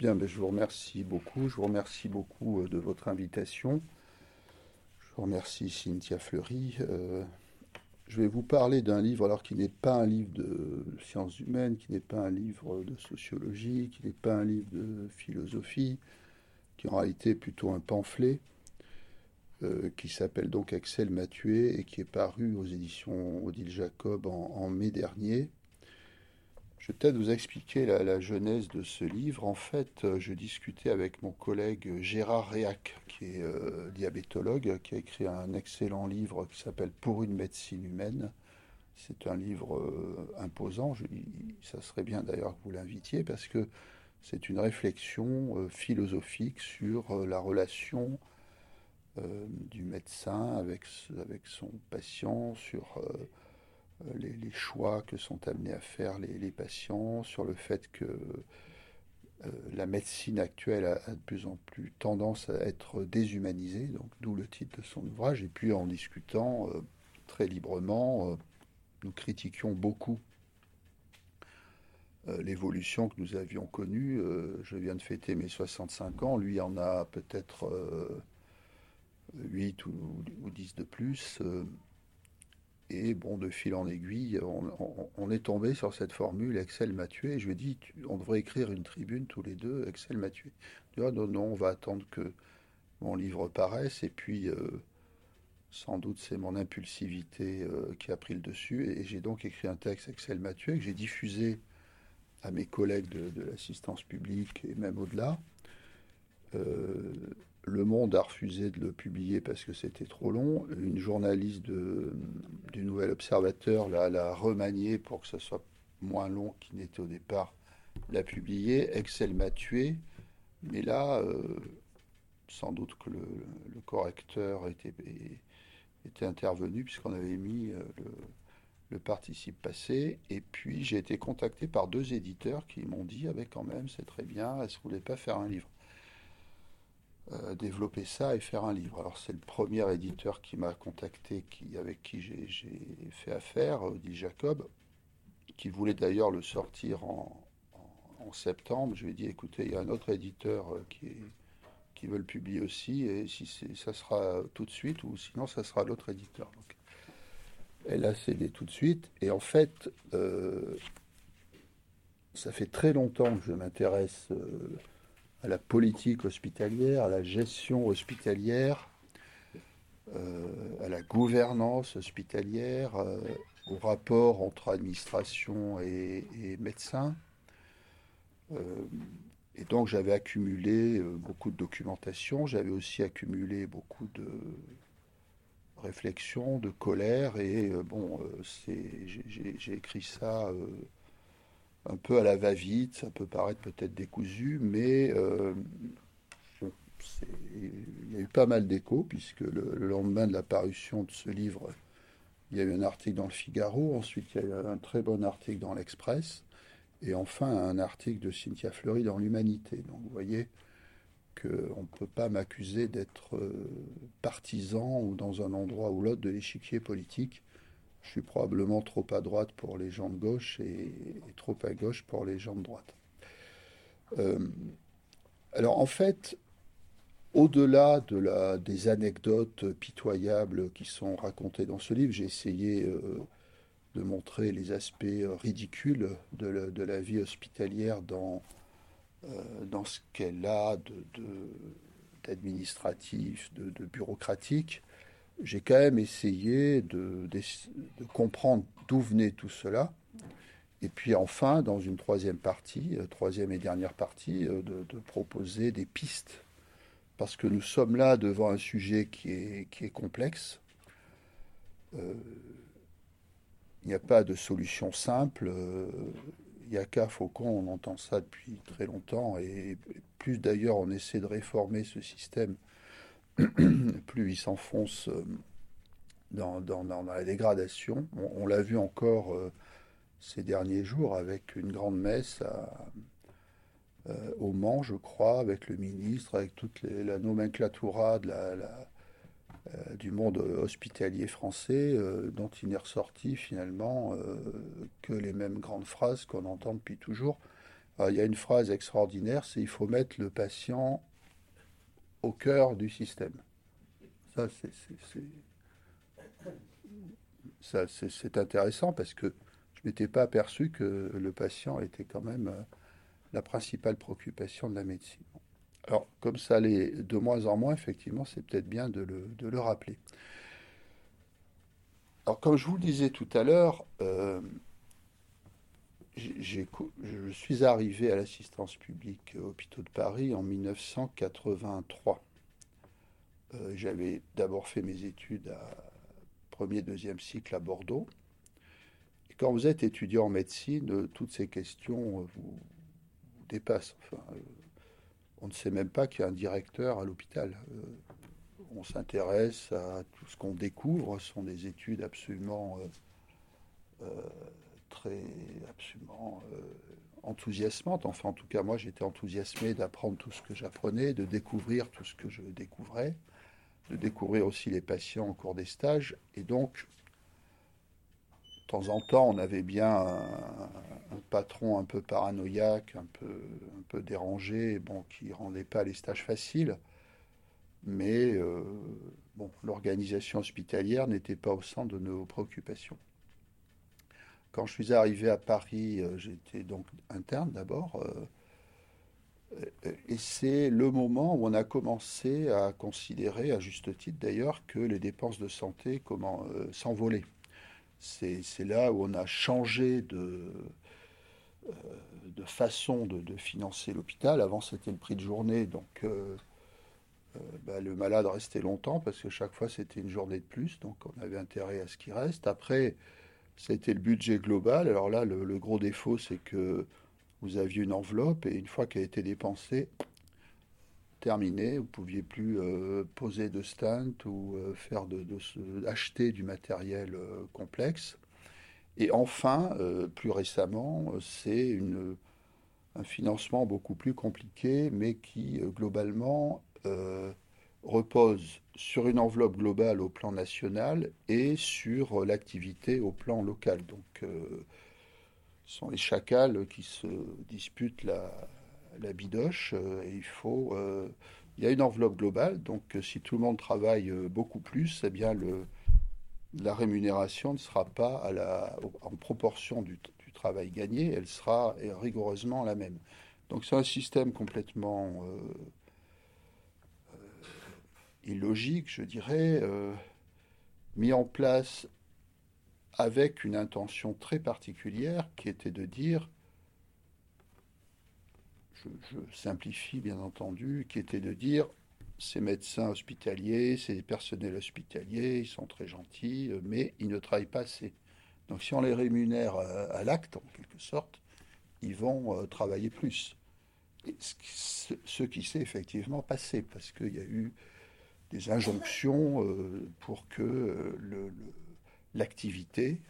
Bien, mais je vous remercie beaucoup. Je vous remercie beaucoup de votre invitation. Je vous remercie Cynthia Fleury. Je vais vous parler d'un livre, alors qui n'est pas un livre de sciences humaines, qui n'est pas un livre de sociologie, qui n'est pas un livre de philosophie, qui en réalité est plutôt un pamphlet, qui s'appelle donc Axel m'a tué et qui est paru aux éditions Odile Jacob en mai dernier. Je vais peut-être vous expliquer la genèse de ce livre. En fait, je discutais avec mon collègue Gérard Réac, qui est diabétologue, qui a écrit un excellent livre qui s'appelle « Pour une médecine humaine ». C'est un livre imposant. Je dis, ça serait bien d'ailleurs que vous l'invitiez, parce que c'est une réflexion philosophique sur la relation du médecin avec son patient, sur les choix que sont amenés à faire les patients, sur le fait que la médecine actuelle a de plus en plus tendance à être déshumanisée, donc d'où le titre de son ouvrage. Et puis en discutant très librement, nous critiquions beaucoup l'évolution que nous avions connue. Je viens de fêter mes 65 ans, lui en a peut-être 8 ou 10 de plus. Et bon, de fil en aiguille, on est tombé sur cette formule « Axel m'a tué ». Je lui ai dit « On devrait écrire une tribune tous les deux, Axel m'a tué ». Je lui ai dit « Non, on va attendre que mon livre paraisse ». Et puis, sans doute, c'est mon impulsivité qui a pris le dessus. Et j'ai donc écrit un texte « Axel m'a tué » que j'ai diffusé à mes collègues de l'assistance publique et même au-delà. Le Monde a refusé de le publier parce que c'était trop long. Une journaliste du Nouvel Observateur l'a remanié pour que ce soit moins long qu'il n'était au départ, l'a publié. Axel m'a tué. Mais là, sans doute que le correcteur était intervenu puisqu'on avait mis le participe passé. Et puis, j'ai été contacté par deux éditeurs qui m'ont dit « Ah ben quand même, c'est très bien, est-ce que vous ne voulez pas faire un livre ?» développer ça et faire un livre. Alors c'est le premier éditeur qui m'a contacté, avec qui j'ai fait affaire, Odile Jacob, qui voulait d'ailleurs le sortir en septembre. Je lui ai dit, écoutez, il y a un autre éditeur qui veut le publier aussi, et si ça sera tout de suite, ou sinon ça sera l'autre éditeur. Donc, elle a cédé tout de suite, et en fait, ça fait très longtemps que je m'intéresse à la politique hospitalière, à la gestion hospitalière, à la gouvernance hospitalière, au rapport entre administration et médecins. Et donc j'avais accumulé beaucoup de documentation, j'avais aussi accumulé beaucoup de réflexions, de colère, et j'ai écrit ça... un peu à la va-vite, ça peut paraître peut-être décousu, mais il y a eu pas mal d'échos, puisque le lendemain de la parution de ce livre, il y a eu un article dans le Figaro, ensuite il y a eu un très bon article dans l'Express, et enfin un article de Cynthia Fleury dans l'Humanité. Donc vous voyez qu'on ne peut pas m'accuser d'être partisan ou dans un endroit ou l'autre de l'échiquier politique. Je suis probablement trop à droite pour les gens de gauche et trop à gauche pour les gens de droite. Alors en fait, au-delà des anecdotes pitoyables qui sont racontées dans ce livre, j'ai essayé de montrer les aspects ridicules de la vie hospitalière dans ce qu'elle a d'administratif, de bureaucratique. J'ai quand même essayé de comprendre d'où venait tout cela. Et puis enfin, dans une troisième et dernière partie, de proposer des pistes. Parce que nous sommes là devant un sujet qui est complexe. Il n'y a pas de solution simple. Yaka, Faucon, on entend ça depuis très longtemps. Et plus d'ailleurs, on essaie de réformer ce système. Plus il s'enfonce dans la dégradation. On l'a vu encore ces derniers jours avec une grande messe au Mans, je crois, avec le ministre, avec toute la nomenclatura du monde hospitalier français, dont il n'est ressorti finalement que les mêmes grandes phrases qu'on entend depuis toujours. Il y a une phrase extraordinaire, c'est « il faut mettre le patient au cœur du système ». Ça, c'est intéressant parce que je m'étais pas aperçu que le patient était quand même la principale préoccupation de la médecine. Alors, comme ça l'est de moins en moins, effectivement, c'est peut-être bien de le rappeler. Alors, comme je vous le disais tout à l'heure, je suis arrivé à l'assistance publique hôpitaux de Paris en 1983. J'avais d'abord fait mes études à premier, deuxième cycle à Bordeaux. Et quand vous êtes étudiant en médecine, toutes ces questions vous dépassent. Enfin, on ne sait même pas qu'il y a un directeur à l'hôpital. On s'intéresse à tout ce qu'on découvre. Ce sont des études absolument enthousiasmantes. Enfin, en tout cas, moi, j'étais enthousiasmé d'apprendre tout ce que j'apprenais, de découvrir tout ce que je découvrais, de découvrir aussi les patients au cours des stages. Et donc, de temps en temps, on avait bien un patron un peu paranoïaque, un peu dérangé, bon, qui ne rendait pas les stages faciles. Mais l'organisation hospitalière n'était pas au centre de nos préoccupations. Quand je suis arrivé à Paris, j'étais donc interne d'abord. Et c'est le moment où on a commencé à considérer, à juste titre d'ailleurs, que les dépenses de santé s'envolaient. C'est là où on a changé de façon de financer l'hôpital. Avant, c'était le prix de journée, donc le malade restait longtemps parce que chaque fois, c'était une journée de plus. Donc, on avait intérêt à ce qu'il reste. Après, c'était le budget global. Alors là, le gros défaut, c'est que vous aviez une enveloppe et une fois qu'elle a été dépensée, terminée, vous ne pouviez plus poser de stent ou acheter du matériel complexe. Et enfin, plus récemment, c'est un financement beaucoup plus compliqué, mais qui globalement repose sur une enveloppe globale au plan national et sur l'activité au plan local. Donc, sont les chacals qui se disputent la bidoche. Et il y a une enveloppe globale, donc si tout le monde travaille beaucoup plus, eh bien la rémunération ne sera pas en proportion du travail gagné, elle sera rigoureusement la même. Donc c'est un système complètement illogique, je dirais, mis en place avec une intention très particulière qui était de dire, je simplifie bien entendu, qui était de dire ces médecins hospitaliers, ces personnels hospitaliers, ils sont très gentils, mais ils ne travaillent pas assez. Donc si on les rémunère à l'acte, en quelque sorte, ils vont travailler plus. Et ce qui s'est effectivement passé, parce qu'il y a eu des injonctions pour que l'activité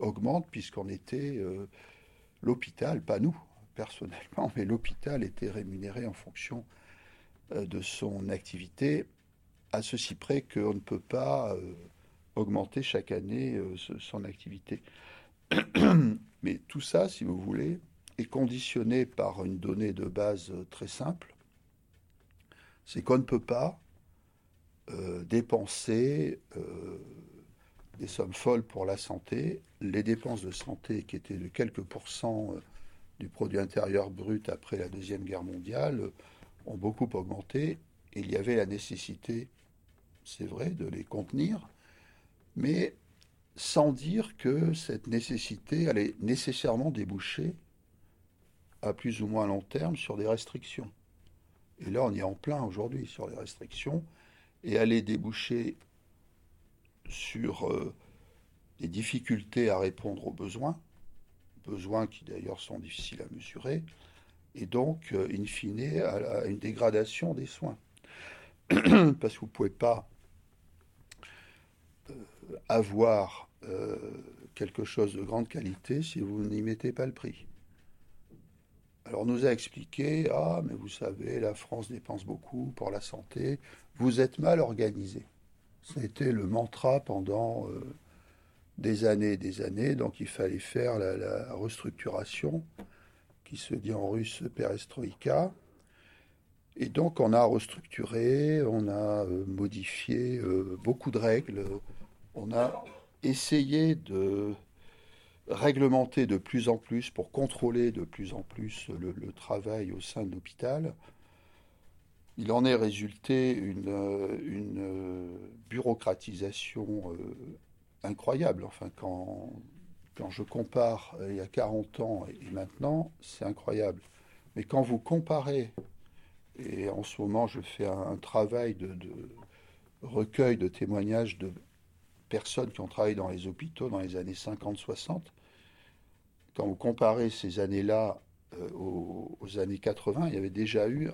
augmente, puisqu'on était l'hôpital, pas nous personnellement, mais l'hôpital était rémunéré en fonction de son activité, à ceci près qu'on ne peut pas augmenter chaque année son activité. Mais tout ça, si vous voulez, est conditionné par une donnée de base très simple, c'est qu'on ne peut pas dépenser des sommes folles pour la santé. Les dépenses de santé, qui étaient de quelques pourcents du produit intérieur brut après la Deuxième Guerre mondiale, ont beaucoup augmenté. Et il y avait la nécessité, c'est vrai, de les contenir, mais sans dire que cette nécessité allait nécessairement déboucher à plus ou moins long terme sur des restrictions. Et là, on y est en plein aujourd'hui sur les restrictions, et allait déboucher sur des difficultés à répondre aux besoins qui d'ailleurs sont difficiles à mesurer, et donc, in fine, à une dégradation des soins. Parce que vous ne pouvez pas avoir quelque chose de grande qualité si vous n'y mettez pas le prix. Alors, on nous a expliqué, mais vous savez, la France dépense beaucoup pour la santé, vous êtes mal organisé. C'était le mantra pendant des années et des années. Donc, il fallait faire la restructuration. qui se dit en russe perestroïka. Et donc, on a restructuré, on a modifié beaucoup de règles. On a essayé de réglementer de plus en plus pour contrôler de plus en plus le travail au sein de l'hôpital. Il en est résulté une bureaucratisation incroyable. Enfin, quand je compare il y a 40 ans et maintenant, c'est incroyable. Mais quand vous comparez... Et en ce moment, je fais un travail de recueil de témoignages de personnes qui ont travaillé dans les hôpitaux dans les années 50-60. Quand vous comparez ces années-là aux années 80, il y avait déjà eu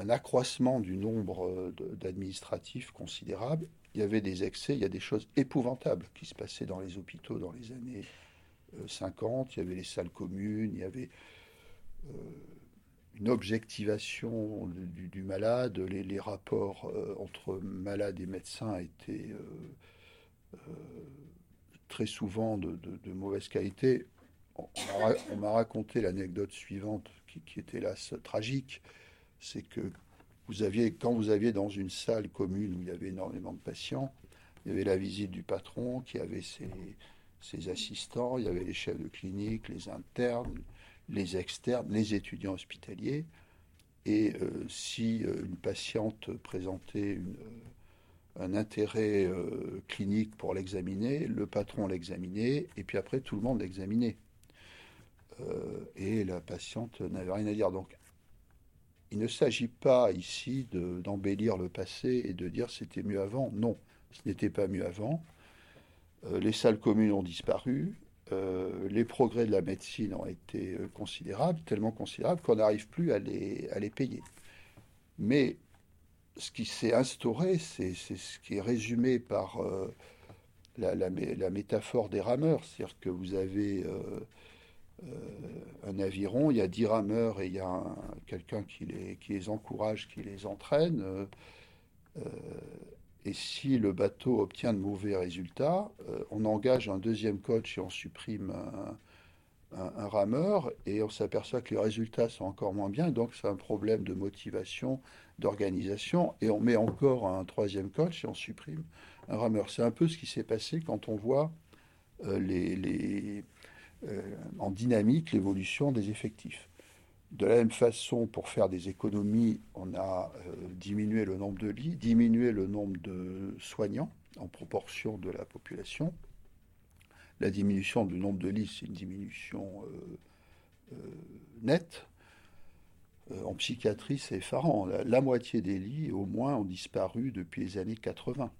un accroissement du nombre d'administratifs considérable. Il y avait des excès, il y a des choses épouvantables qui se passaient dans les hôpitaux dans les années 50, il y avait les salles communes, il y avait une objectivation du malade, les rapports entre malades et médecins étaient très souvent de mauvaise qualité. On m'a raconté l'anecdote suivante qui était hélas tragique, c'est que quand vous aviez dans une salle commune où il y avait énormément de patients, il y avait la visite du patron qui avait ses assistants, il y avait les chefs de clinique, les internes, les externes, les étudiants hospitaliers. Et si une patiente présentait un intérêt clinique pour l'examiner, le patron l'examinait, et puis après tout le monde l'examinait. Et la patiente n'avait rien à dire. Donc il ne s'agit pas ici d'embellir le passé et de dire c'était mieux avant. Non, ce n'était pas mieux avant. Les salles communes ont disparu, les progrès de la médecine ont été considérables, tellement considérables qu'on n'arrive plus à les payer. Mais ce qui s'est instauré, c'est ce qui est résumé par la métaphore des rameurs, c'est-à-dire que vous avez un aviron, il y a 10 rameurs et il y a quelqu'un qui les encourage, qui les entraîne. Et si le bateau obtient de mauvais résultats, on engage un deuxième coach et on supprime un rameur et on s'aperçoit que les résultats sont encore moins bien. Donc c'est un problème de motivation, d'organisation et on met encore un troisième coach et on supprime un rameur. C'est un peu ce qui s'est passé quand on voit en dynamique l'évolution des effectifs. De la même façon, pour faire des économies, on a diminué le nombre de lits, diminué le nombre de soignants en proportion de la population. La diminution du nombre de lits, c'est une diminution nette. En psychiatrie, c'est effarant. La moitié des lits, au moins, ont disparu depuis les années 80.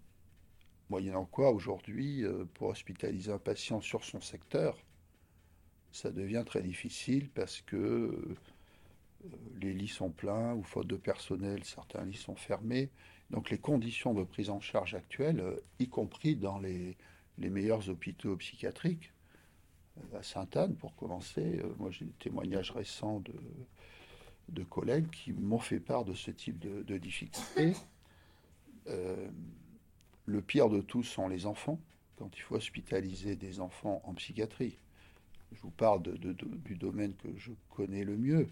Moyennant quoi, aujourd'hui, pour hospitaliser un patient sur son secteur, ça devient très difficile parce que... les lits sont pleins, ou faute de personnel, certains lits sont fermés. Donc les conditions de prise en charge actuelles, y compris dans les meilleurs hôpitaux psychiatriques, à Sainte-Anne pour commencer, moi j'ai des témoignages récents de collègues qui m'ont fait part de ce type de difficultés. Le pire de tout sont les enfants, quand il faut hospitaliser des enfants en psychiatrie. Je vous parle du domaine que je connais le mieux.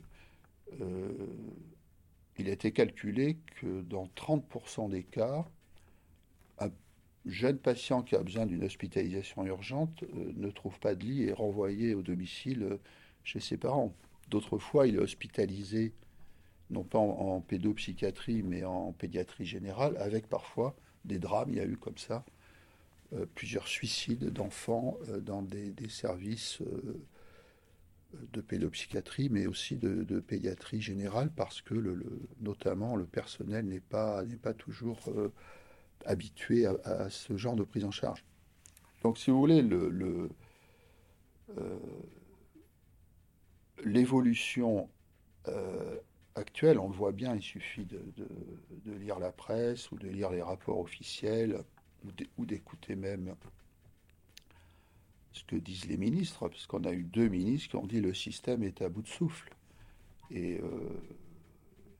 Il a été calculé que dans 30% des cas, un jeune patient qui a besoin d'une hospitalisation urgente ne trouve pas de lit et est renvoyé au domicile chez ses parents. D'autres fois, il est hospitalisé, non pas en pédopsychiatrie, mais en pédiatrie générale, avec parfois des drames. Il y a eu comme ça plusieurs suicides d'enfants dans des services... de pédopsychiatrie, mais aussi de pédiatrie générale, parce que notamment le personnel n'est pas toujours habitué à ce genre de prise en charge. Donc, si vous voulez, l'évolution actuelle, on le voit bien, il suffit de lire la presse ou de lire les rapports officiels ou d'écouter même... ce que disent les ministres, parce qu'on a eu 2 ministres qui ont dit « le système est à bout de souffle ». Et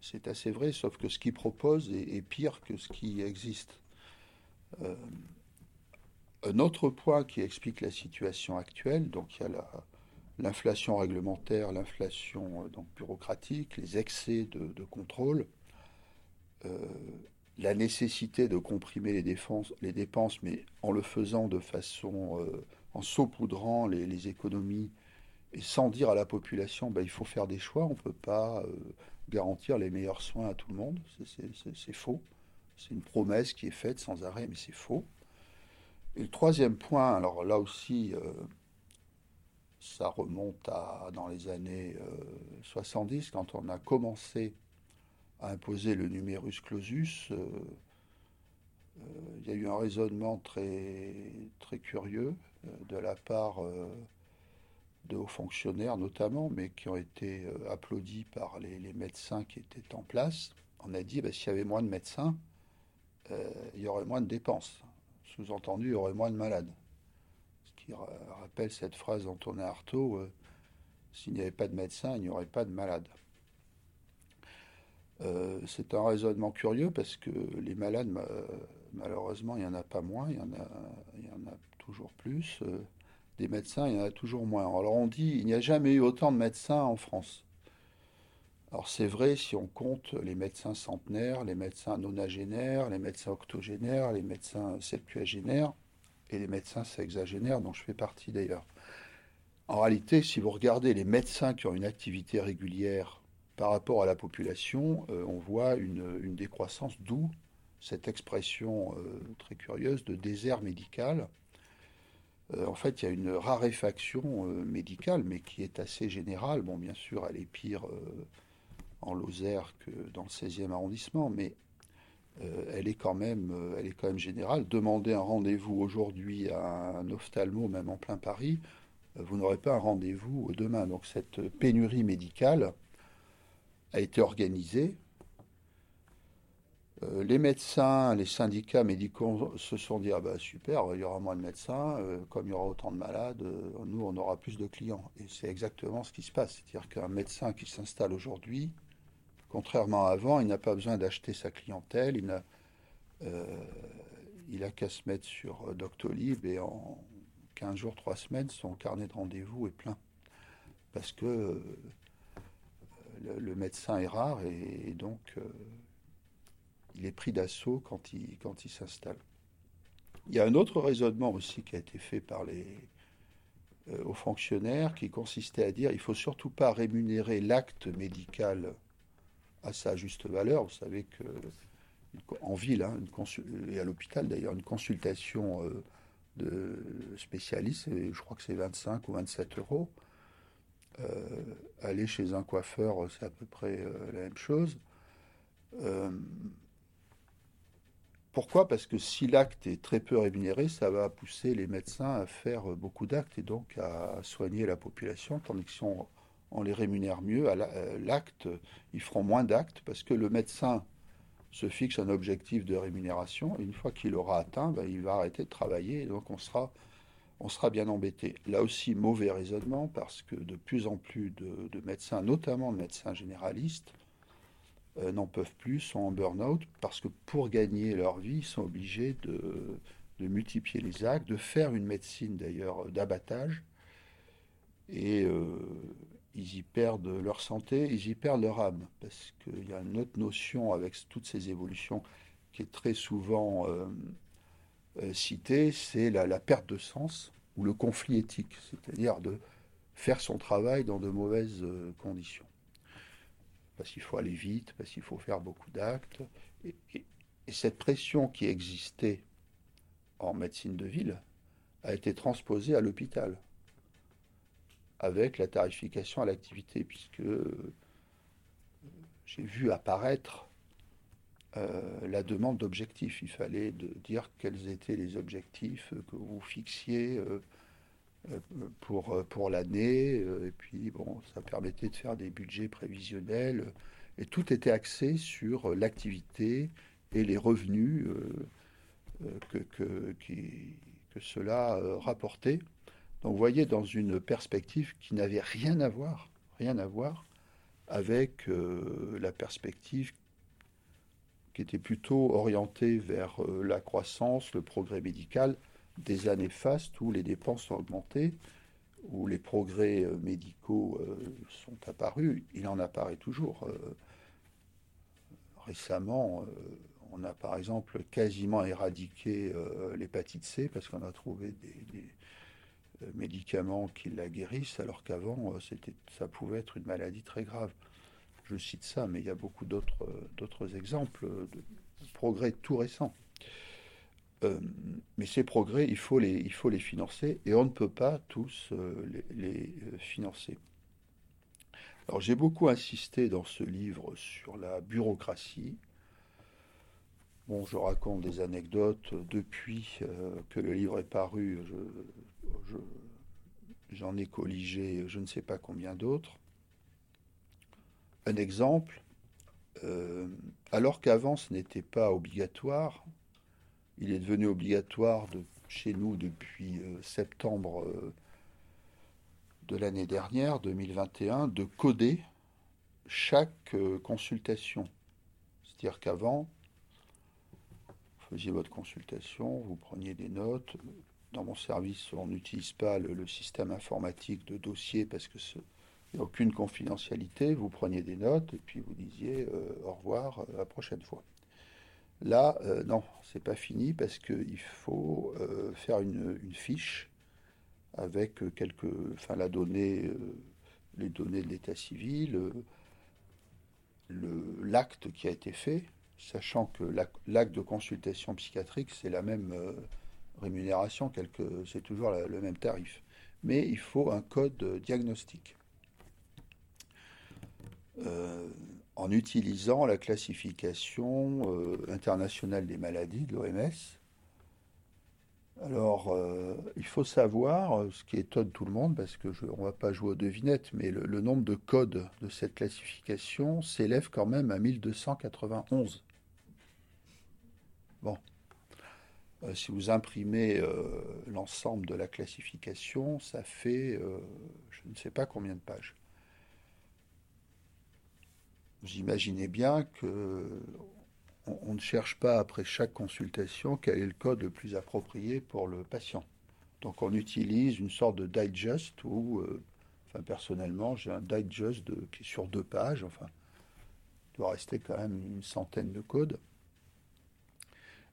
c'est assez vrai, sauf que ce qu'ils proposent est pire que ce qui existe. Un autre point qui explique la situation actuelle, donc il y a l'inflation réglementaire, l'inflation donc bureaucratique, les excès de contrôle, la nécessité de comprimer les dépenses, mais en le faisant de façon, en saupoudrant les économies, et sans dire à la population, il faut faire des choix, on ne peut pas garantir les meilleurs soins à tout le monde, c'est faux. C'est une promesse qui est faite sans arrêt, mais c'est faux. Et le troisième point, alors là aussi, ça remonte à dans les années 70, quand on a commencé à imposer le numerus clausus, il y a eu un raisonnement très, très curieux de la part de hauts fonctionnaires notamment, mais qui ont été applaudis par les médecins qui étaient en place. On a dit, s'il y avait moins de médecins, il y aurait moins de dépenses. Sous-entendu, il y aurait moins de malades. Ce qui rappelle cette phrase d'Antonin Artaud, s'il n'y avait pas de médecin, il n'y aurait pas de malades. C'est un raisonnement curieux parce que les malades, malheureusement, il n'y en a pas moins, il y en a toujours plus. Des médecins, il y en a toujours moins. Alors on dit, il n'y a jamais eu autant de médecins en France. Alors c'est vrai si on compte les médecins centenaires, les médecins nonagénaires, les médecins octogénaires, les médecins septuagénaires et les médecins sexagénaires dont je fais partie d'ailleurs. En réalité, si vous regardez les médecins qui ont une activité régulière par rapport à la population, on voit une décroissance, d'où cette expression très curieuse de désert médical. En fait, il y a une raréfaction médicale, mais qui est assez générale. Bon, bien sûr, elle est pire en Lozère que dans le 16e arrondissement, mais elle est quand même générale. Demandez un rendez-vous aujourd'hui à un ophtalmo, même en plein Paris, vous n'aurez pas un rendez-vous demain. Donc cette pénurie médicale a été organisée. Les médecins, les syndicats médicaux se sont dit « super, il y aura moins de médecins, comme il y aura autant de malades, nous on aura plus de clients ». Et c'est exactement ce qui se passe, c'est-à-dire qu'un médecin qui s'installe aujourd'hui, contrairement à avant, il n'a pas besoin d'acheter sa clientèle, il a qu'à se mettre sur Doctolib et en 15 jours, 3 semaines, son carnet de rendez-vous est plein, parce que le médecin est rare et donc... il est pris d'assaut quand il s'installe. Il y a un autre raisonnement aussi qui a été fait par les hauts fonctionnaires qui consistait à dire il ne faut surtout pas rémunérer l'acte médical à sa juste valeur. Vous savez qu'en ville, et à l'hôpital d'ailleurs, une consultation de spécialiste, je crois que c'est 25 ou 27 euros. Aller chez un coiffeur, c'est à peu près la même chose. Pourquoi ? Parce que si l'acte est très peu rémunéré, ça va pousser les médecins à faire beaucoup d'actes et donc à soigner la population, tandis que si on les rémunère mieux, l'acte, ils feront moins d'actes parce que le médecin se fixe un objectif de rémunération et une fois qu'il l'aura atteint, il va arrêter de travailler et donc on sera bien embêté. Là aussi, mauvais raisonnement parce que de plus en plus de médecins, notamment de médecins généralistes, n'en peuvent plus, sont en burn-out, parce que pour gagner leur vie, ils sont obligés de multiplier les actes, de faire une médecine d'ailleurs d'abattage, et ils y perdent leur santé, ils y perdent leur âme, parce qu'il y a une autre notion avec toutes ces évolutions qui est très souvent citée, c'est la perte de sens, ou le conflit éthique, c'est-à-dire de faire son travail dans de mauvaises conditions. Parce qu'il faut aller vite, parce qu'il faut faire beaucoup d'actes. Et cette pression qui existait en médecine de ville a été transposée à l'hôpital, avec la tarification à l'activité, puisque j'ai vu apparaître la demande d'objectifs. Il fallait dire quels étaient les objectifs que vous fixiez pour l'année, et puis bon, ça permettait de faire des budgets prévisionnels, et tout était axé sur l'activité et les revenus que cela rapportait. Donc vous voyez, dans une perspective qui n'avait rien à voir avec la perspective qui était plutôt orientée vers la croissance, le progrès médical, des années fastes où les dépenses ont augmenté, où les progrès médicaux sont apparus. Il en apparaît toujours. Récemment, on a par exemple quasiment éradiqué l'hépatite C parce qu'on a trouvé des médicaments qui la guérissent, alors qu'avant, ça pouvait être une maladie très grave. Je cite ça, mais il y a beaucoup d'autres exemples de progrès tout récents. Mais ces progrès, il faut les financer et on ne peut pas tous les financer. Alors j'ai beaucoup insisté dans ce livre sur la bureaucratie. Bon, je raconte des anecdotes. Depuis que le livre est paru, j'en ai colligé je ne sais pas combien d'autres. Un exemple, alors qu'avant ce n'était pas obligatoire, il est devenu obligatoire chez nous depuis septembre de l'année dernière, 2021, de coder chaque consultation. C'est-à-dire qu'avant, vous faisiez votre consultation, vous preniez des notes. Dans mon service, on n'utilise pas le système informatique de dossier parce que il n'y a aucune confidentialité. Vous preniez des notes et puis vous disiez au revoir à la prochaine fois. Là, non, c'est pas fini parce qu'il faut faire une fiche avec la donnée, les données de l'état civil, l'acte qui a été fait, sachant que l'acte de consultation psychiatrique, c'est la même rémunération, c'est toujours le même tarif. Mais il faut un code diagnostic. En utilisant la classification internationale des maladies de l'OMS. Alors, il faut savoir, ce qui étonne tout le monde, parce qu'on ne va pas jouer aux devinettes, mais le nombre de codes de cette classification s'élève quand même à 1291. Bon. Si vous imprimez l'ensemble de la classification, ça fait je ne sais pas combien de pages. Vous imaginez bien qu'on ne cherche pas après chaque consultation quel est le code le plus approprié pour le patient. Donc on utilise une sorte de digest où, personnellement, j'ai un digest qui est sur 2 pages. Enfin, il doit rester quand même une centaine de codes.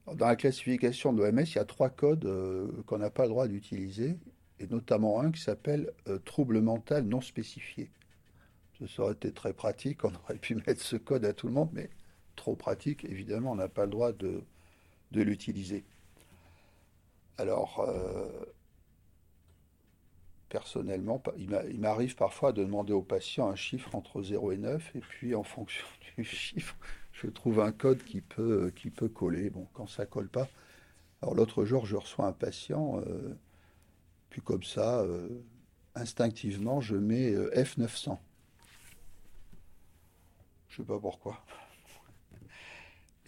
Alors, dans la classification de l'OMS, il y a 3 codes qu'on n'a pas le droit d'utiliser, et notamment un qui s'appelle trouble mental non spécifié. Ça aurait été très pratique, on aurait pu mettre ce code à tout le monde, mais trop pratique, évidemment, on n'a pas le droit de l'utiliser. Alors, personnellement, il m'arrive parfois de demander aux patients un chiffre entre 0 et 9, et puis en fonction du chiffre, je trouve un code qui peut coller. Bon, quand ça ne colle pas. Alors l'autre jour, je reçois un patient, puis comme ça, instinctivement, je mets F900. Je ne sais pas pourquoi.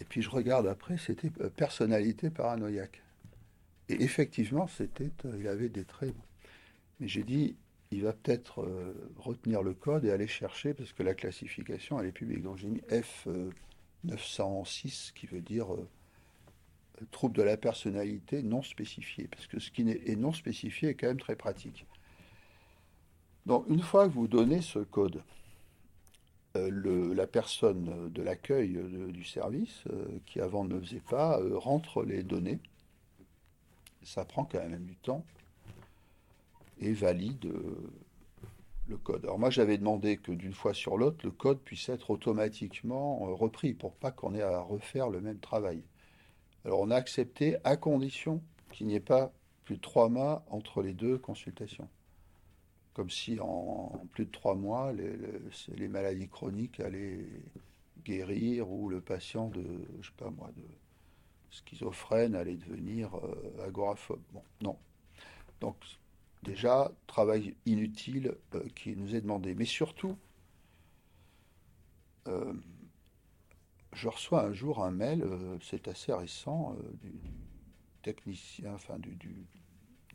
Et puis je regarde après, c'était personnalité paranoïaque. Et effectivement, il avait des traits. Mais j'ai dit, il va peut-être retenir le code et aller chercher, parce que la classification, elle est publique. Donc j'ai mis F906, qui veut dire trouble de la personnalité non spécifié. Parce que ce qui est non spécifié est quand même très pratique. Donc une fois que vous donnez ce code, la personne de l'accueil du service, qui avant ne faisait pas, rentre les données. Ça prend quand même du temps et valide le code. Alors moi, j'avais demandé que d'une fois sur l'autre, le code puisse être automatiquement repris pour pas qu'on ait à refaire le même travail. Alors on a accepté à condition qu'il n'y ait pas plus de 3 mois entre les 2 consultations. Comme si en plus de 3 mois, les maladies chroniques allaient guérir ou le patient de schizophrène allait devenir agoraphobe. Bon, non. Donc déjà, travail inutile qui nous est demandé. Mais surtout, je reçois un jour un mail, c'est assez récent, du technicien, enfin du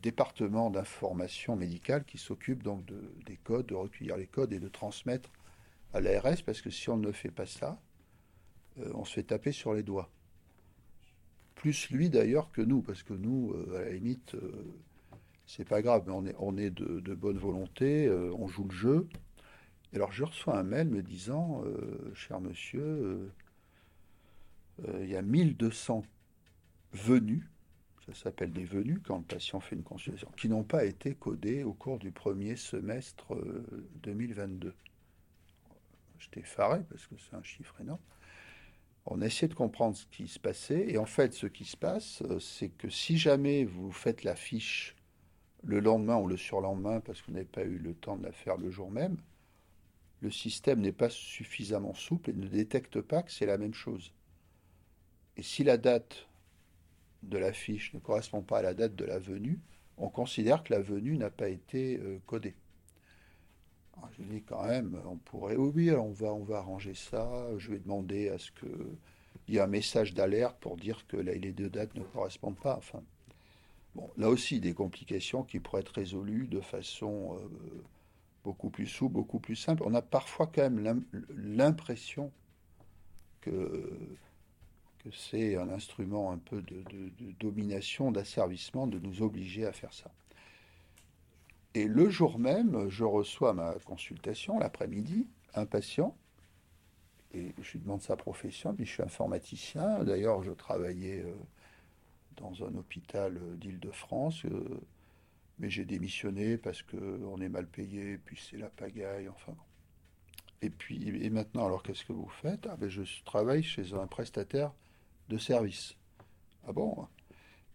département d'information médicale qui s'occupe donc des codes, de recueillir les codes et de transmettre à l'ARS, parce que si on ne fait pas ça, on se fait taper sur les doigts. plus lui d'ailleurs que nous, parce que nous, à la limite, c'est pas grave, mais on est de bonne volonté, on joue le jeu. Et alors je reçois un mail me disant, cher monsieur, il y a 1200 venus, ça s'appelle des venus quand le patient fait une consultation, qui n'ont pas été codés au cours du premier semestre 2022. J'étais effaré parce que c'est un chiffre énorme. On a essayé de comprendre ce qui se passait. Et en fait, ce qui se passe, c'est que si jamais vous faites la fiche le lendemain ou le surlendemain, parce que vous n'avez pas eu le temps de la faire le jour même, le système n'est pas suffisamment souple et ne détecte pas que c'est la même chose. Et si la date de la fiche ne correspond pas à la date de la venue, on considère que la venue n'a pas été codée. Alors, je dis quand même, on pourrait... Oui, alors on va arranger ça. Je vais demander à ce qu'il y ait un message d'alerte pour dire que là, les deux dates ne correspondent pas. Enfin, bon, là aussi, des complications qui pourraient être résolues de façon beaucoup plus souple, beaucoup plus simple. On a parfois quand même l'impression que c'est un instrument un peu de domination, d'asservissement, de nous obliger à faire ça. Et le jour même, je reçois ma consultation, l'après-midi, un patient, et je lui demande sa profession, puis je suis informaticien. D'ailleurs, je travaillais dans un hôpital d'Île-de-France, mais j'ai démissionné parce qu'on est mal payé, puis c'est la pagaille, enfin bon. Et maintenant, alors qu'est-ce que vous faites ? Ah ben, je travaille chez un prestataire de service. Ah bon ?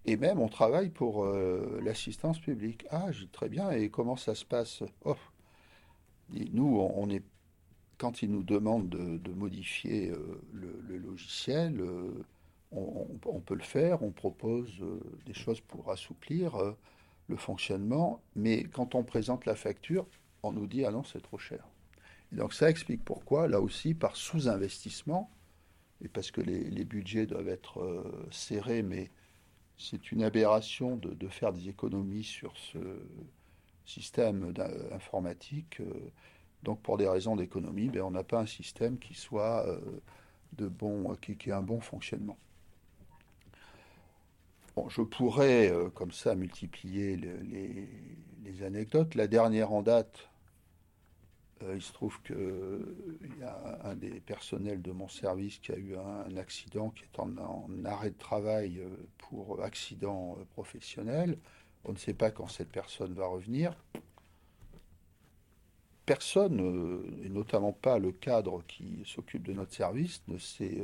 Et même, on travaille pour l'assistance publique. Ah, très bien. Et comment ça se passe ? Oh, nous, on est, quand ils nous demandent de modifier le logiciel, on peut le faire. On propose des choses pour assouplir le fonctionnement. Mais quand on présente la facture, on nous dit « Ah non, c'est trop cher ». Et donc ça explique pourquoi, là aussi, par sous-investissement, et parce que les budgets doivent être serrés, mais... C'est une aberration de faire des économies sur ce système informatique. Donc, pour des raisons d'économie, ben, on n'a pas un système qui soit qui ait un bon fonctionnement. Bon, je pourrais, comme ça, multiplier les anecdotes. La dernière en date, il se trouve qu'il y a un des personnels de mon service qui a eu un accident, qui est en arrêt de travail pour accident professionnel. On ne sait pas quand cette personne va revenir. Personne, et notamment pas le cadre qui s'occupe de notre service, ne sait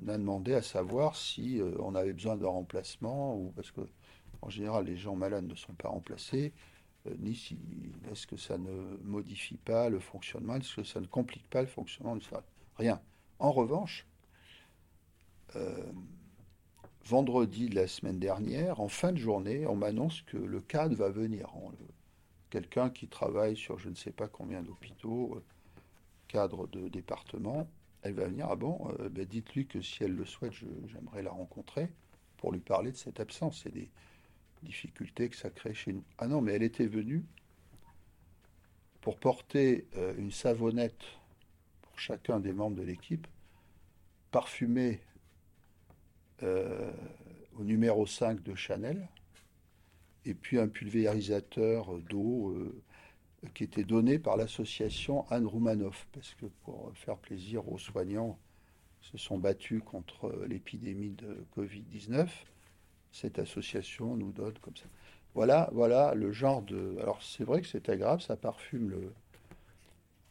n'a demandé à savoir si on avait besoin d'un remplacement, ou parce que en général les gens malades ne sont pas remplacés. Ni si, est-ce que ça ne modifie pas le fonctionnement, est-ce que ça ne complique pas le fonctionnement du service ? Rien. En revanche, vendredi de la semaine dernière, en fin de journée, on m'annonce que le cadre va venir. Quelqu'un qui travaille sur je ne sais pas combien d'hôpitaux, cadre de département, elle va venir. Ah bon, ben dites-lui que si elle le souhaite, j'aimerais la rencontrer pour lui parler de cette absence. C'est des difficultés que ça crée chez nous. Ah non, mais elle était venue pour porter une savonnette pour chacun des membres de l'équipe, parfumée au numéro 5 de Chanel, et puis un pulvérisateur d'eau qui était donné par l'association Anne Roumanoff, parce que pour faire plaisir aux soignants qui se sont battus contre l'épidémie de Covid-19, cette association nous donne comme ça. Voilà le genre de... Alors, c'est vrai que c'était grave, ça parfume le...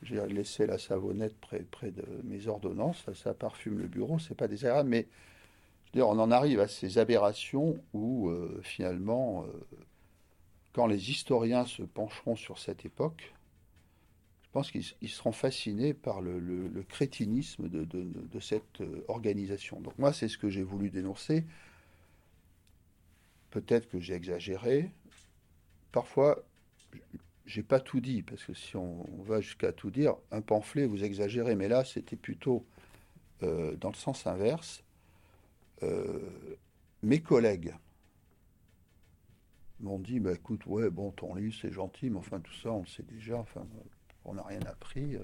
J'ai laissé la savonnette près de mes ordonnances, ça parfume le bureau, c'est pas désagréable, mais je veux dire, on en arrive à ces aberrations où, finalement, quand les historiens se pencheront sur cette époque, je pense qu'ils seront fascinés par le crétinisme de cette organisation. Donc moi, c'est ce que j'ai voulu dénoncer. Peut-être que j'ai exagéré. Parfois, j'ai pas tout dit, parce que si on va jusqu'à tout dire, un pamphlet, vous exagérez. Mais là, c'était plutôt dans le sens inverse. Mes collègues m'ont dit, bah, écoute, ouais, bon, ton livre, c'est gentil, mais enfin, tout ça, on le sait déjà, enfin, on n'a rien appris.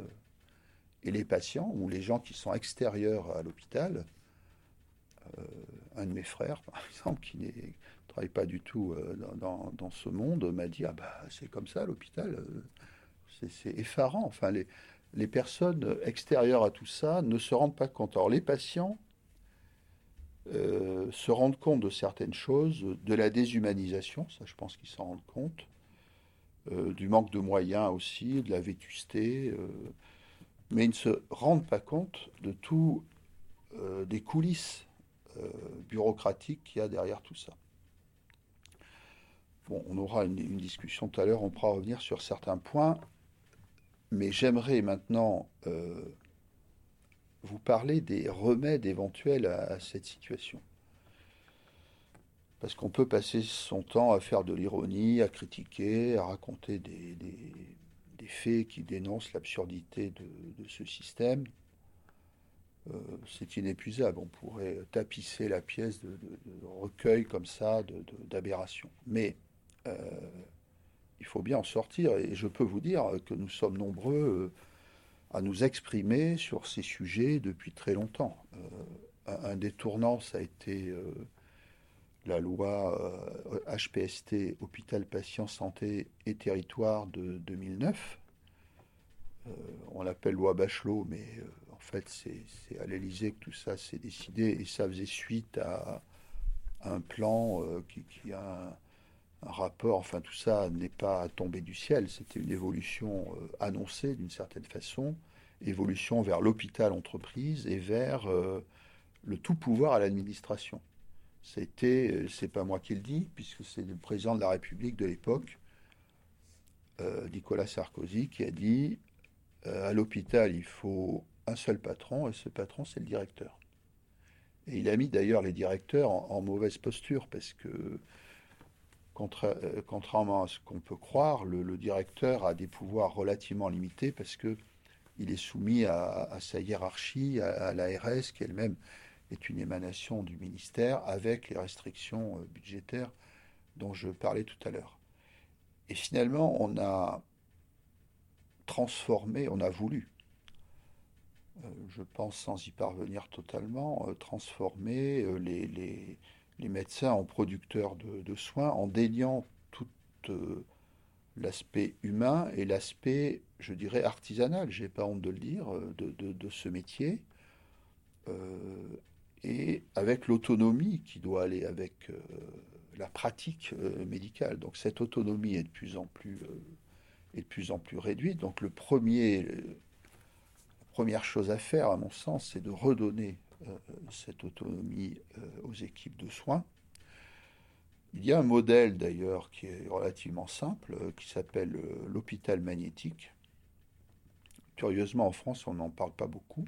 Et les patients ou les gens qui sont extérieurs à l'hôpital, un de mes frères, par exemple, qui ne travaille pas du tout dans ce monde, m'a dit « Ah bah, c'est comme ça, l'hôpital, c'est effarant. » Enfin, les personnes extérieures à tout ça ne se rendent pas compte. Alors, les patients se rendent compte de certaines choses, de la déshumanisation, ça, je pense qu'ils s'en rendent compte, du manque de moyens aussi, de la vétusté, mais ils ne se rendent pas compte de tout des coulisses bureaucratiques qu'il y a derrière tout ça. Bon, on aura une discussion tout à l'heure, on pourra revenir sur certains points, mais j'aimerais maintenant vous parler des remèdes éventuels à cette situation. Parce qu'on peut passer son temps à faire de l'ironie, à critiquer, à raconter des faits qui dénoncent l'absurdité de ce système. C'est inépuisable. On pourrait tapisser la pièce de recueil comme ça, d'aberrations. Mais il faut bien en sortir. Et je peux vous dire que nous sommes nombreux à nous exprimer sur ces sujets depuis très longtemps. Un des tournants, ça a été la loi HPST, Hôpital, Patients, Santé et Territoire de 2009. On l'appelle loi Bachelot, mais... En fait, c'est à l'Élysée que tout ça s'est décidé et ça faisait suite à un plan qui a un rapport. Enfin, tout ça n'est pas tombé du ciel. C'était une évolution annoncée d'une certaine façon, évolution vers l'hôpital-entreprise et vers le tout-pouvoir à l'administration. C'est pas moi qui le dis, puisque c'est le président de la République de l'époque, Nicolas Sarkozy, qui a dit à l'hôpital, il faut un seul patron, et ce patron, c'est le directeur. Et il a mis d'ailleurs les directeurs en mauvaise posture, parce que, contrairement à ce qu'on peut croire, le directeur a des pouvoirs relativement limités, parce qu'il est soumis à sa hiérarchie, à l'ARS, qui elle-même est une émanation du ministère, avec les restrictions budgétaires dont je parlais tout à l'heure. Et finalement, on a transformé, on a voulu, je pense sans y parvenir totalement, transformer les médecins en producteurs de soins en déniant tout l'aspect humain et l'aspect, je dirais, artisanal, j'ai pas honte de le dire, de ce métier, et avec l'autonomie qui doit aller avec la pratique médicale. Donc cette autonomie est de plus en plus réduite. Donc la première chose à faire, à mon sens, c'est de redonner cette autonomie aux équipes de soins. Il y a un modèle, d'ailleurs, qui est relativement simple, qui s'appelle l'hôpital magnétique. Curieusement, en France, on n'en parle pas beaucoup.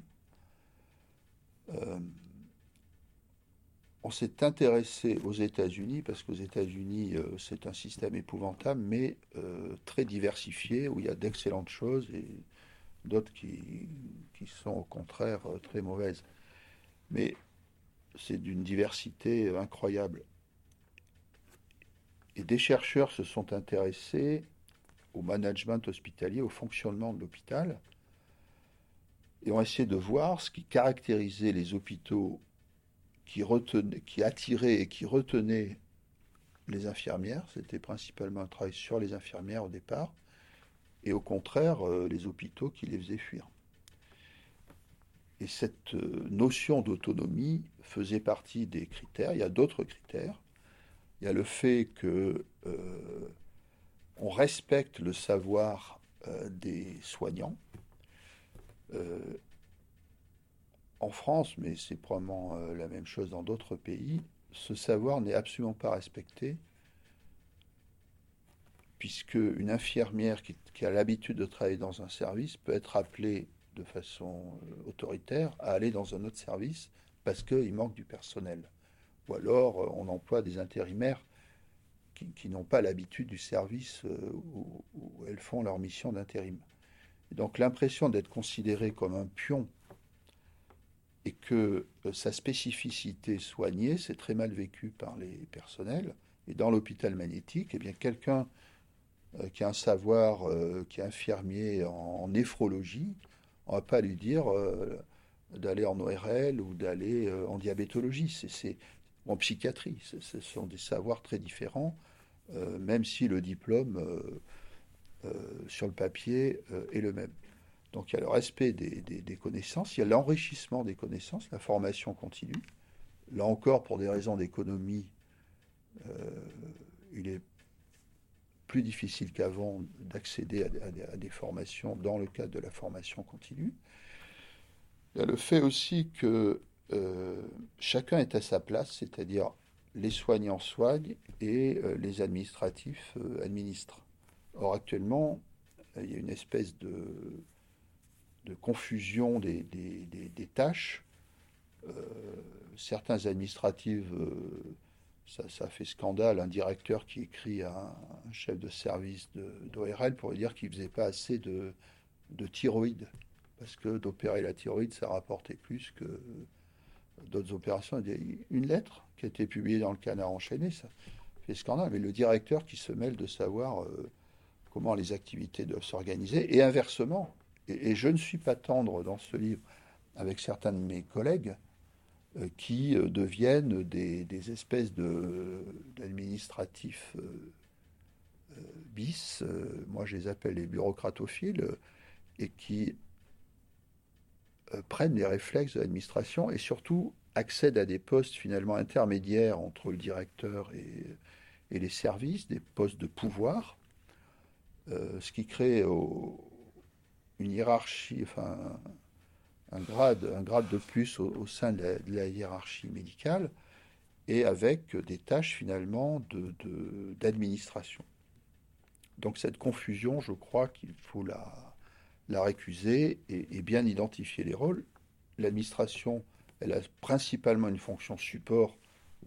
On s'est intéressé aux États-Unis, parce qu'aux États-Unis, c'est un système épouvantable, mais très diversifié, où il y a d'excellentes choses et d'autres qui sont au contraire très mauvaises. Mais c'est d'une diversité incroyable. Et des chercheurs se sont intéressés au management hospitalier, au fonctionnement de l'hôpital, et ont essayé de voir ce qui caractérisait les hôpitaux qui attiraient et qui retenaient les infirmières. C'était principalement un travail sur les infirmières au départ, et au contraire, les hôpitaux qui les faisaient fuir. Et cette notion d'autonomie faisait partie des critères. Il y a d'autres critères. Il y a le fait que on respecte le savoir des soignants. En France, mais c'est probablement la même chose dans d'autres pays, ce savoir n'est absolument pas respecté, puisque une infirmière qui a l'habitude de travailler dans un service peut être appelée de façon autoritaire à aller dans un autre service parce qu'il manque du personnel. Ou alors on emploie des intérimaires qui n'ont pas l'habitude du service où elles font leur mission d'intérim. Et donc l'impression d'être considérée comme un pion et que sa spécificité soignée, c'est très mal vécu par les personnels. Et dans l'hôpital magnétique, eh bien, quelqu'un qui a un savoir, qui est infirmier en néphrologie, On ne va pas lui dire d'aller en ORL ou d'aller en diabétologie, en psychiatrie. Ce sont des savoirs très différents, même si le diplôme sur le papier est le même. Donc il y a le respect des connaissances, il y a l'enrichissement des connaissances, la formation continue. Là encore, pour des raisons d'économie, il est plus difficile qu'avant d'accéder à des formations dans le cadre de la formation continue. Il y a le fait aussi que chacun est à sa place, c'est-à-dire les soignants soignent et les administratifs administrent. Or actuellement, il y a une espèce de confusion des tâches. Certains administratifs, ça fait scandale, un directeur qui écrit à un chef de service d'ORL pour lui dire qu'il ne faisait pas assez de thyroïde, parce que d'opérer la thyroïde, ça rapportait plus que d'autres opérations. Une lettre qui a été publiée dans le Canard Enchaîné, ça fait scandale. Mais le directeur qui se mêle de savoir comment les activités doivent s'organiser, et inversement, et je ne suis pas tendre dans ce livre avec certains de mes collègues qui deviennent des espèces d'administratifs bis, moi je les appelle les bureaucratophiles, et qui prennent les réflexes de l'administration et surtout accèdent à des postes finalement intermédiaires entre le directeur et les services, des postes de pouvoir, ce qui crée une hiérarchie, enfin un grade de plus au sein de la hiérarchie médicale, et avec des tâches finalement d'administration. Donc cette confusion, je crois qu'il faut la récuser et bien identifier les rôles. L'administration, elle a principalement une fonction support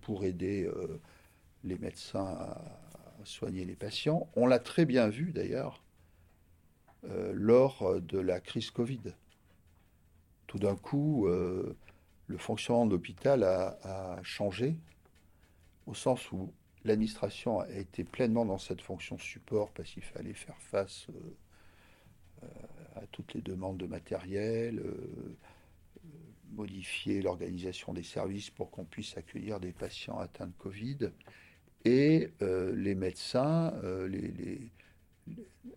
pour aider les médecins à soigner les patients. On l'a très bien vu d'ailleurs lors de la crise Covid. Tout d'un coup, le fonctionnement de l'hôpital a changé, au sens où l'administration a été pleinement dans cette fonction support parce qu'il fallait faire face à toutes les demandes de matériel, modifier l'organisation des services pour qu'on puisse accueillir des patients atteints de Covid. Et les médecins,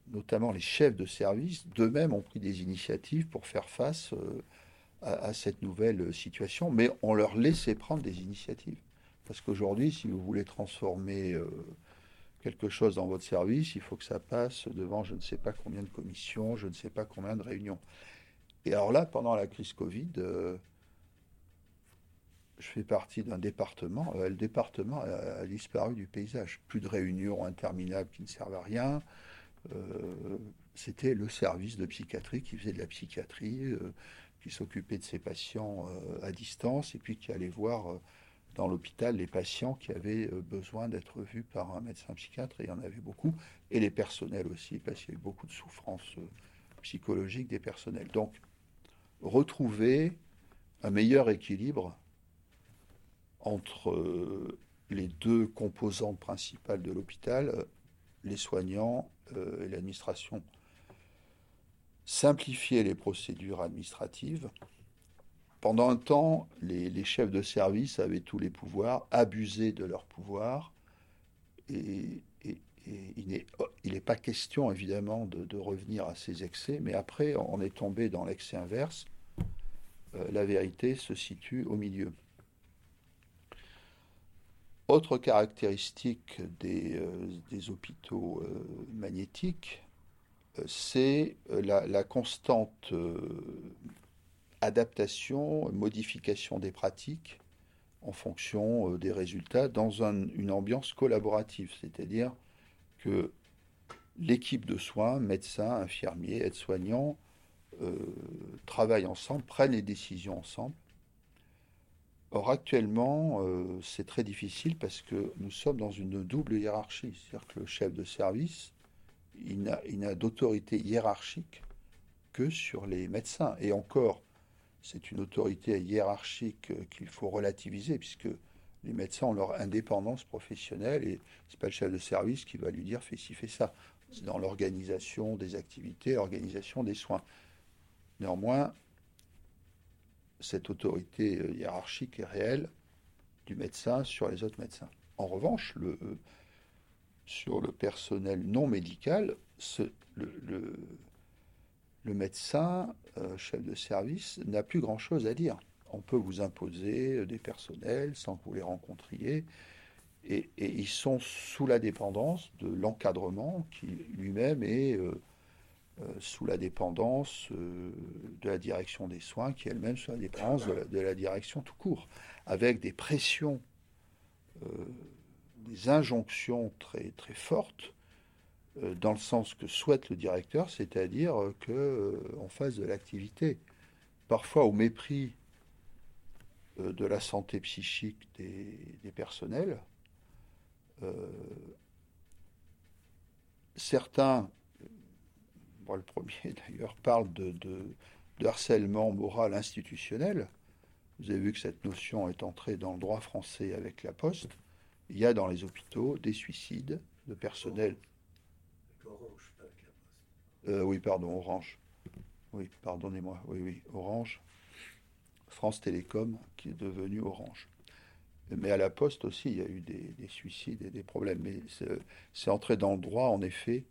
notamment les chefs de service, d'eux-mêmes ont pris des initiatives pour faire face à cette nouvelle situation, mais on leur laissait prendre des initiatives. Parce qu'aujourd'hui, si vous voulez transformer quelque chose dans votre service, il faut que ça passe devant je ne sais pas combien de commissions, je ne sais pas combien de réunions. Et alors là, pendant la crise Covid, je fais partie d'un département. Le département a disparu du paysage. Plus de réunions interminables qui ne servent à rien. C'était le service de psychiatrie qui faisait de la psychiatrie, qui s'occupait de ses patients à distance et puis qui allait voir dans l'hôpital les patients qui avaient besoin d'être vus par un médecin psychiatre, et il y en avait beaucoup, et les personnels aussi, parce qu'il y a eu beaucoup de souffrances psychologiques des personnels. Donc, retrouver un meilleur équilibre entre les deux composantes principales de l'hôpital, les soignants et l'administration. Simplifier les procédures administratives. Pendant un temps, les chefs de service avaient tous les pouvoirs, abusaient de leurs pouvoirs. Et il n'est pas question, évidemment, de revenir à ces excès. Mais après, on est tombé dans l'excès inverse. La vérité se situe au milieu. Autre caractéristique des hôpitaux magnétiques, c'est la constante adaptation, modification des pratiques en fonction des résultats dans une ambiance collaborative. C'est-à-dire que l'équipe de soins, médecins, infirmiers, aides-soignants, travaillent ensemble, prennent les décisions ensemble. Or, actuellement, c'est très difficile parce que nous sommes dans une double hiérarchie. C'est-à-dire que le chef de service, il n'a d'autorité hiérarchique que sur les médecins. Et encore, c'est une autorité hiérarchique qu'il faut relativiser, puisque les médecins ont leur indépendance professionnelle et ce n'est pas le chef de service qui va lui dire « fais ci, fais ça ». C'est dans l'organisation des activités, l'organisation des soins. Néanmoins, cette autorité hiérarchique est réelle du médecin sur les autres médecins. En revanche, sur le personnel non médical, le médecin, chef de service, n'a plus grand-chose à dire. On peut vous imposer des personnels sans que vous les rencontriez. Et ils sont sous la dépendance de l'encadrement qui lui-même est sous la dépendance de la direction des soins, qui elle-même sous la dépendance de la direction tout court, avec des pressions, des injonctions très, très fortes dans le sens que souhaite le directeur, c'est-à-dire qu'on fasse de l'activité, parfois au mépris de la santé psychique des personnels. Certains, moi le premier d'ailleurs, parlent de harcèlement moral institutionnel. Vous avez vu que cette notion est entrée dans le droit français avec La Poste. Il y a dans les hôpitaux des suicides de personnel. Orange, pas avec La Poste. Oui, pardon, Orange. Oui, pardonnez-moi. Oui, Orange. France Télécom qui est devenue Orange. Mais à La Poste aussi, il y a eu des suicides et des problèmes. Mais c'est entré dans le droit, en effet.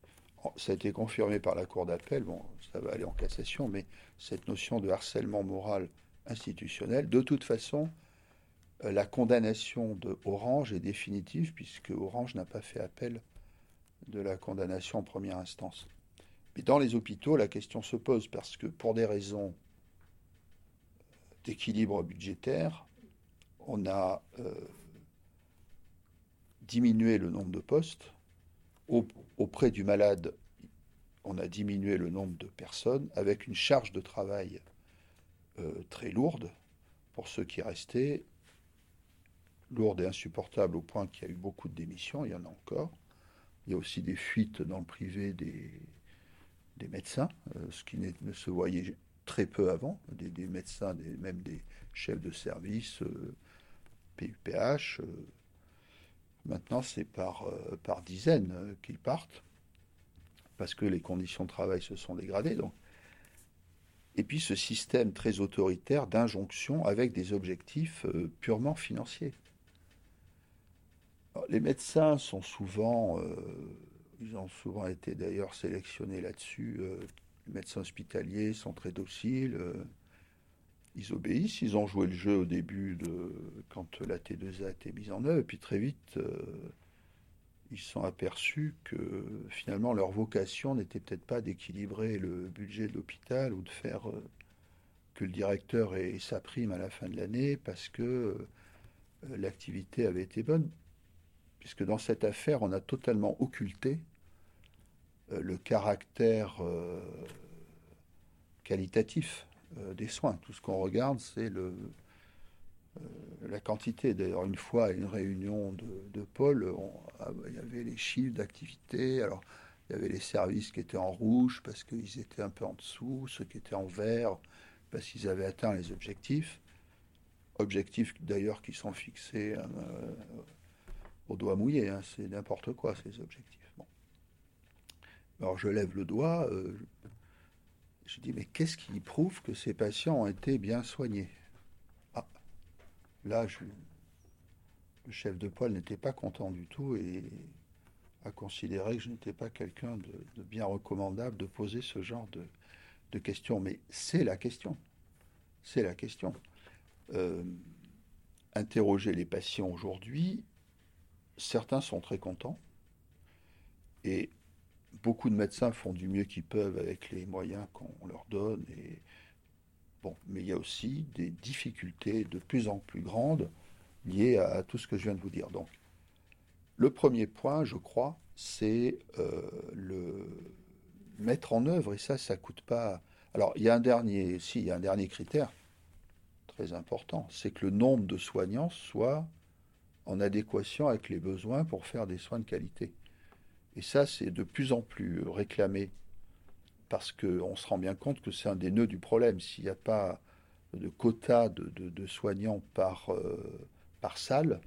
Ça a été confirmé par la Cour d'appel. Bon, ça va aller en cassation. Mais cette notion de harcèlement moral institutionnel, de toute façon, la condamnation de Orange est définitive, puisque Orange n'a pas fait appel de la condamnation en première instance. Mais dans les hôpitaux, la question se pose, parce que pour des raisons d'équilibre budgétaire, on a diminué le nombre de postes. Auprès du malade, on a diminué le nombre de personnes avec une charge de travail très lourde pour ceux qui restaient, lourde et insupportable au point qu'il y a eu beaucoup de démissions, il y en a encore. Il y a aussi des fuites dans le privé des médecins, ce qui ne se voyait très peu avant, des médecins, même des chefs de service, PUPH. Maintenant, c'est par dizaines qu'ils partent, parce que les conditions de travail se sont dégradées. Donc. Et puis ce système très autoritaire d'injonction avec des objectifs purement financiers. Alors, les médecins sont souvent, ils ont souvent été d'ailleurs sélectionnés là-dessus. Les médecins hospitaliers sont très dociles, ils obéissent, ils ont joué le jeu au début quand la T2A a été mise en œuvre, et puis très vite, ils se sont aperçus que finalement leur vocation n'était peut-être pas d'équilibrer le budget de l'hôpital ou de faire que le directeur ait sa prime à la fin de l'année parce que l'activité avait été bonne, puisque dans cette affaire, on a totalement occulté le caractère qualitatif des soins. Tout ce qu'on regarde, c'est la quantité. D'ailleurs, une fois, à une réunion de pôle, il y avait les chiffres d'activité. Alors, il y avait les services qui étaient en rouge parce qu'ils étaient un peu en dessous, ceux qui étaient en vert parce qu'ils avaient atteint les objectifs. Objectifs, d'ailleurs, qui sont fixés au doigt mouillé. C'est n'importe quoi, ces objectifs. Alors je lève le doigt, je dis mais qu'est-ce qui prouve que ces patients ont été bien soignés ? Ah, là le chef de pôle n'était pas content du tout et a considéré que je n'étais pas quelqu'un de bien recommandable de poser ce genre de questions. Mais c'est la question, interroger les patients aujourd'hui, certains sont très contents et beaucoup de médecins font du mieux qu'ils peuvent avec les moyens qu'on leur donne. Mais il y a aussi des difficultés de plus en plus grandes liées à tout ce que je viens de vous dire. Donc, le premier point, je crois, c'est le mettre en œuvre. Et ça coûte pas. Alors, il y a un dernier critère très important, c'est que le nombre de soignants soit en adéquation avec les besoins pour faire des soins de qualité. Et ça, c'est de plus en plus réclamé, parce qu'on se rend bien compte que c'est un des nœuds du problème. S'il n'y a pas de quota de soignants par salle,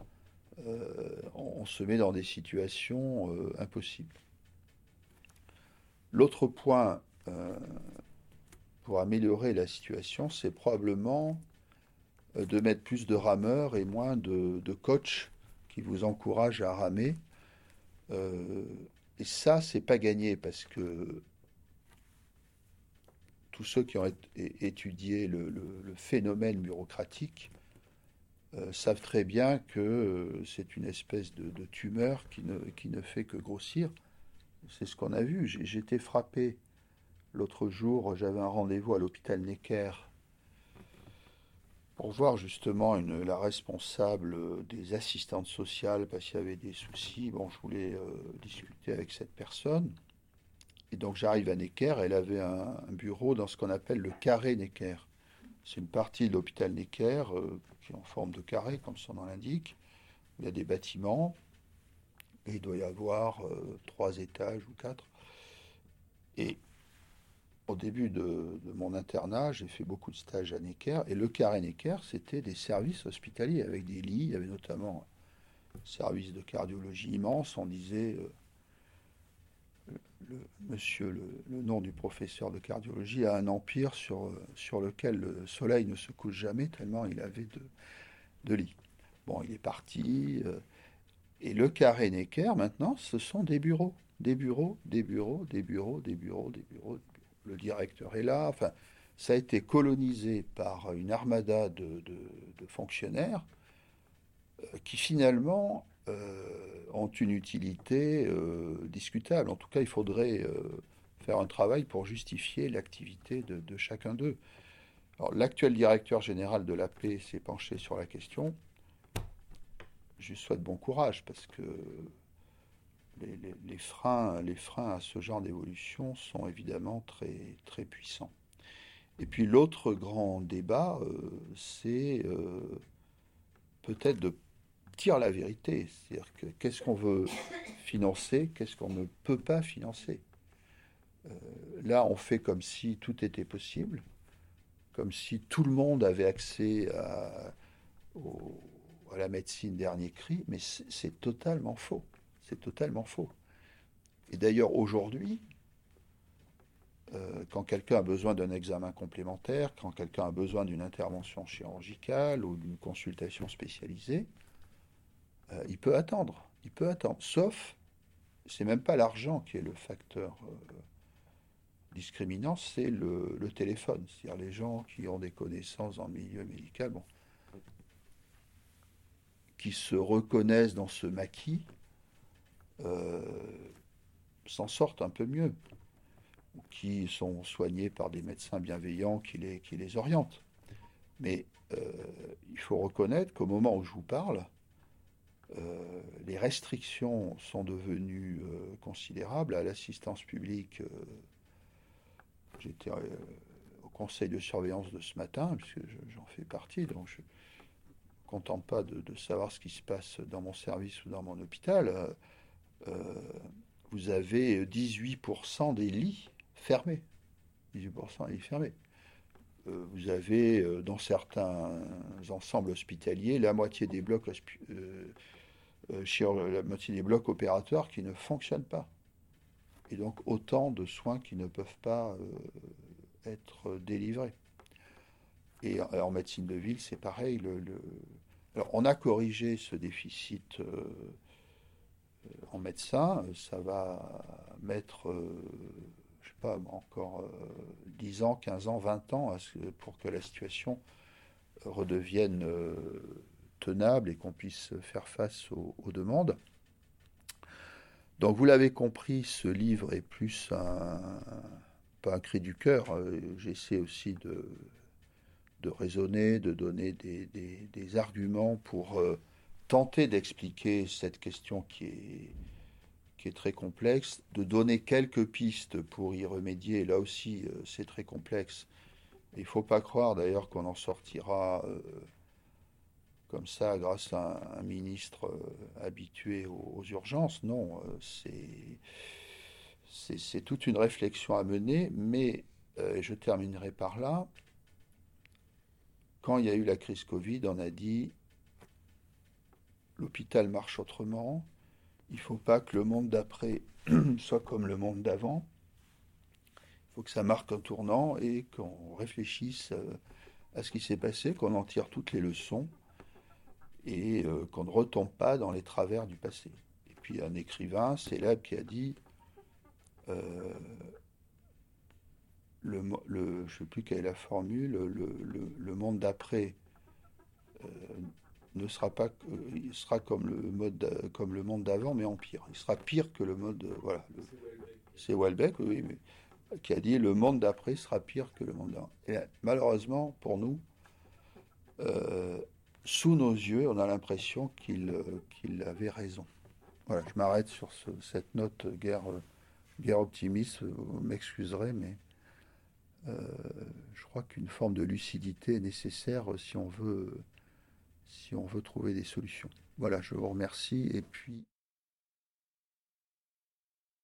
on se met dans des situations impossibles. L'autre point pour améliorer la situation, c'est probablement de mettre plus de rameurs et moins de coachs qui vous encouragent à ramer. Et ça, c'est pas gagné parce que tous ceux qui ont étudié le phénomène bureaucratique savent très bien que c'est une espèce de tumeur qui ne fait que grossir. C'est ce qu'on a vu. J'étais frappé l'autre jour, j'avais un rendez-vous à l'hôpital Necker pour voir justement la responsable des assistantes sociales parce qu'il y avait des soucis. Bon, je voulais discuter avec cette personne. Et donc j'arrive à Necker, elle avait un bureau dans ce qu'on appelle le carré Necker. C'est une partie de l'hôpital Necker qui est en forme de carré, comme son nom l'indique. Il y a des bâtiments et il doit y avoir 3 étages ou 4. Et au début de mon internat, j'ai fait beaucoup de stages à Necker. Et le carré Necker, c'était des services hospitaliers avec des lits. Il y avait notamment un service de cardiologie immense. On disait, le nom du professeur de cardiologie a un empire sur lequel le soleil ne se couche jamais, tellement il avait de lits. Bon, il est parti. Et le carré Necker, maintenant, ce sont des bureaux. Des bureaux, des bureaux, des bureaux, des bureaux, des bureaux. Le directeur est là, enfin, ça a été colonisé par une armada de fonctionnaires qui finalement ont une utilité discutable. En tout cas, il faudrait faire un travail pour justifier l'activité de chacun d'eux. Alors, l'actuel directeur général de la paix s'est penché sur la question. Je lui souhaite bon courage parce que les freins à ce genre d'évolution sont évidemment très, très puissants. Et puis l'autre grand débat, c'est peut-être de dire la vérité. C'est-à-dire que, qu'est-ce qu'on veut financer, qu'est-ce qu'on ne peut pas financer. Là, on fait comme si tout était possible, comme si tout le monde avait accès à la médecine dernier cri, mais c'est totalement faux. C'est totalement faux. Et d'ailleurs, aujourd'hui, quand quelqu'un a besoin d'un examen complémentaire, quand quelqu'un a besoin d'une intervention chirurgicale ou d'une consultation spécialisée, il peut attendre. Il peut attendre. Sauf, c'est même pas l'argent qui est le facteur discriminant, c'est le téléphone. C'est-à-dire les gens qui ont des connaissances dans le milieu médical, bon, qui se reconnaissent dans ce maquis, s'en sortent un peu mieux, qui sont soignés par des médecins bienveillants qui les orientent. Mais il faut reconnaître qu'au moment où je vous parle, les restrictions sont devenues considérables à l'assistance publique. J'étais au conseil de surveillance de ce matin, puisque j'en fais partie, donc je ne me contente pas de savoir ce qui se passe dans mon service ou dans mon hôpital. Vous avez 18% des lits fermés. 18% des lits fermés. Vous avez, dans certains ensembles hospitaliers, la moitié des blocs opératoires qui ne fonctionnent pas. Et donc, autant de soins qui ne peuvent pas être délivrés. Et en médecine de ville, c'est pareil. Alors, on a corrigé ce déficit en médecin, ça va mettre, je ne sais pas, encore 10 ans, 15 ans, 20 ans pour que la situation redevienne tenable et qu'on puisse faire face aux demandes. Donc, vous l'avez compris, ce livre est plus pas un cri du cœur. J'essaie aussi de raisonner, de donner des arguments pour tenter d'expliquer cette question qui est très complexe, de donner quelques pistes pour y remédier. Là aussi, c'est très complexe. Il ne faut pas croire d'ailleurs qu'on en sortira comme ça grâce à un ministre habitué aux urgences. Non, c'est toute une réflexion à mener, mais je terminerai par là. Quand il y a eu la crise Covid, on a dit l'hôpital marche autrement, il ne faut pas que le monde d'après soit comme le monde d'avant, il faut que ça marque un tournant et qu'on réfléchisse à ce qui s'est passé, qu'on en tire toutes les leçons et qu'on ne retombe pas dans les travers du passé. Et puis un écrivain célèbre qui a dit je ne sais plus quelle est la formule, le monde d'après ne sera pas, il sera comme le monde d'avant, mais en pire. Il sera pire que le monde, voilà. C'est Houellebecq, oui, mais, qui a dit le monde d'après sera pire que le monde d'avant. Et là, malheureusement, pour nous, sous nos yeux, on a l'impression qu'il avait raison. Voilà, je m'arrête sur cette note guerre optimiste. Vous m'excuserez, mais je crois qu'une forme de lucidité est nécessaire si on veut trouver des solutions. Voilà, je vous remercie et puis...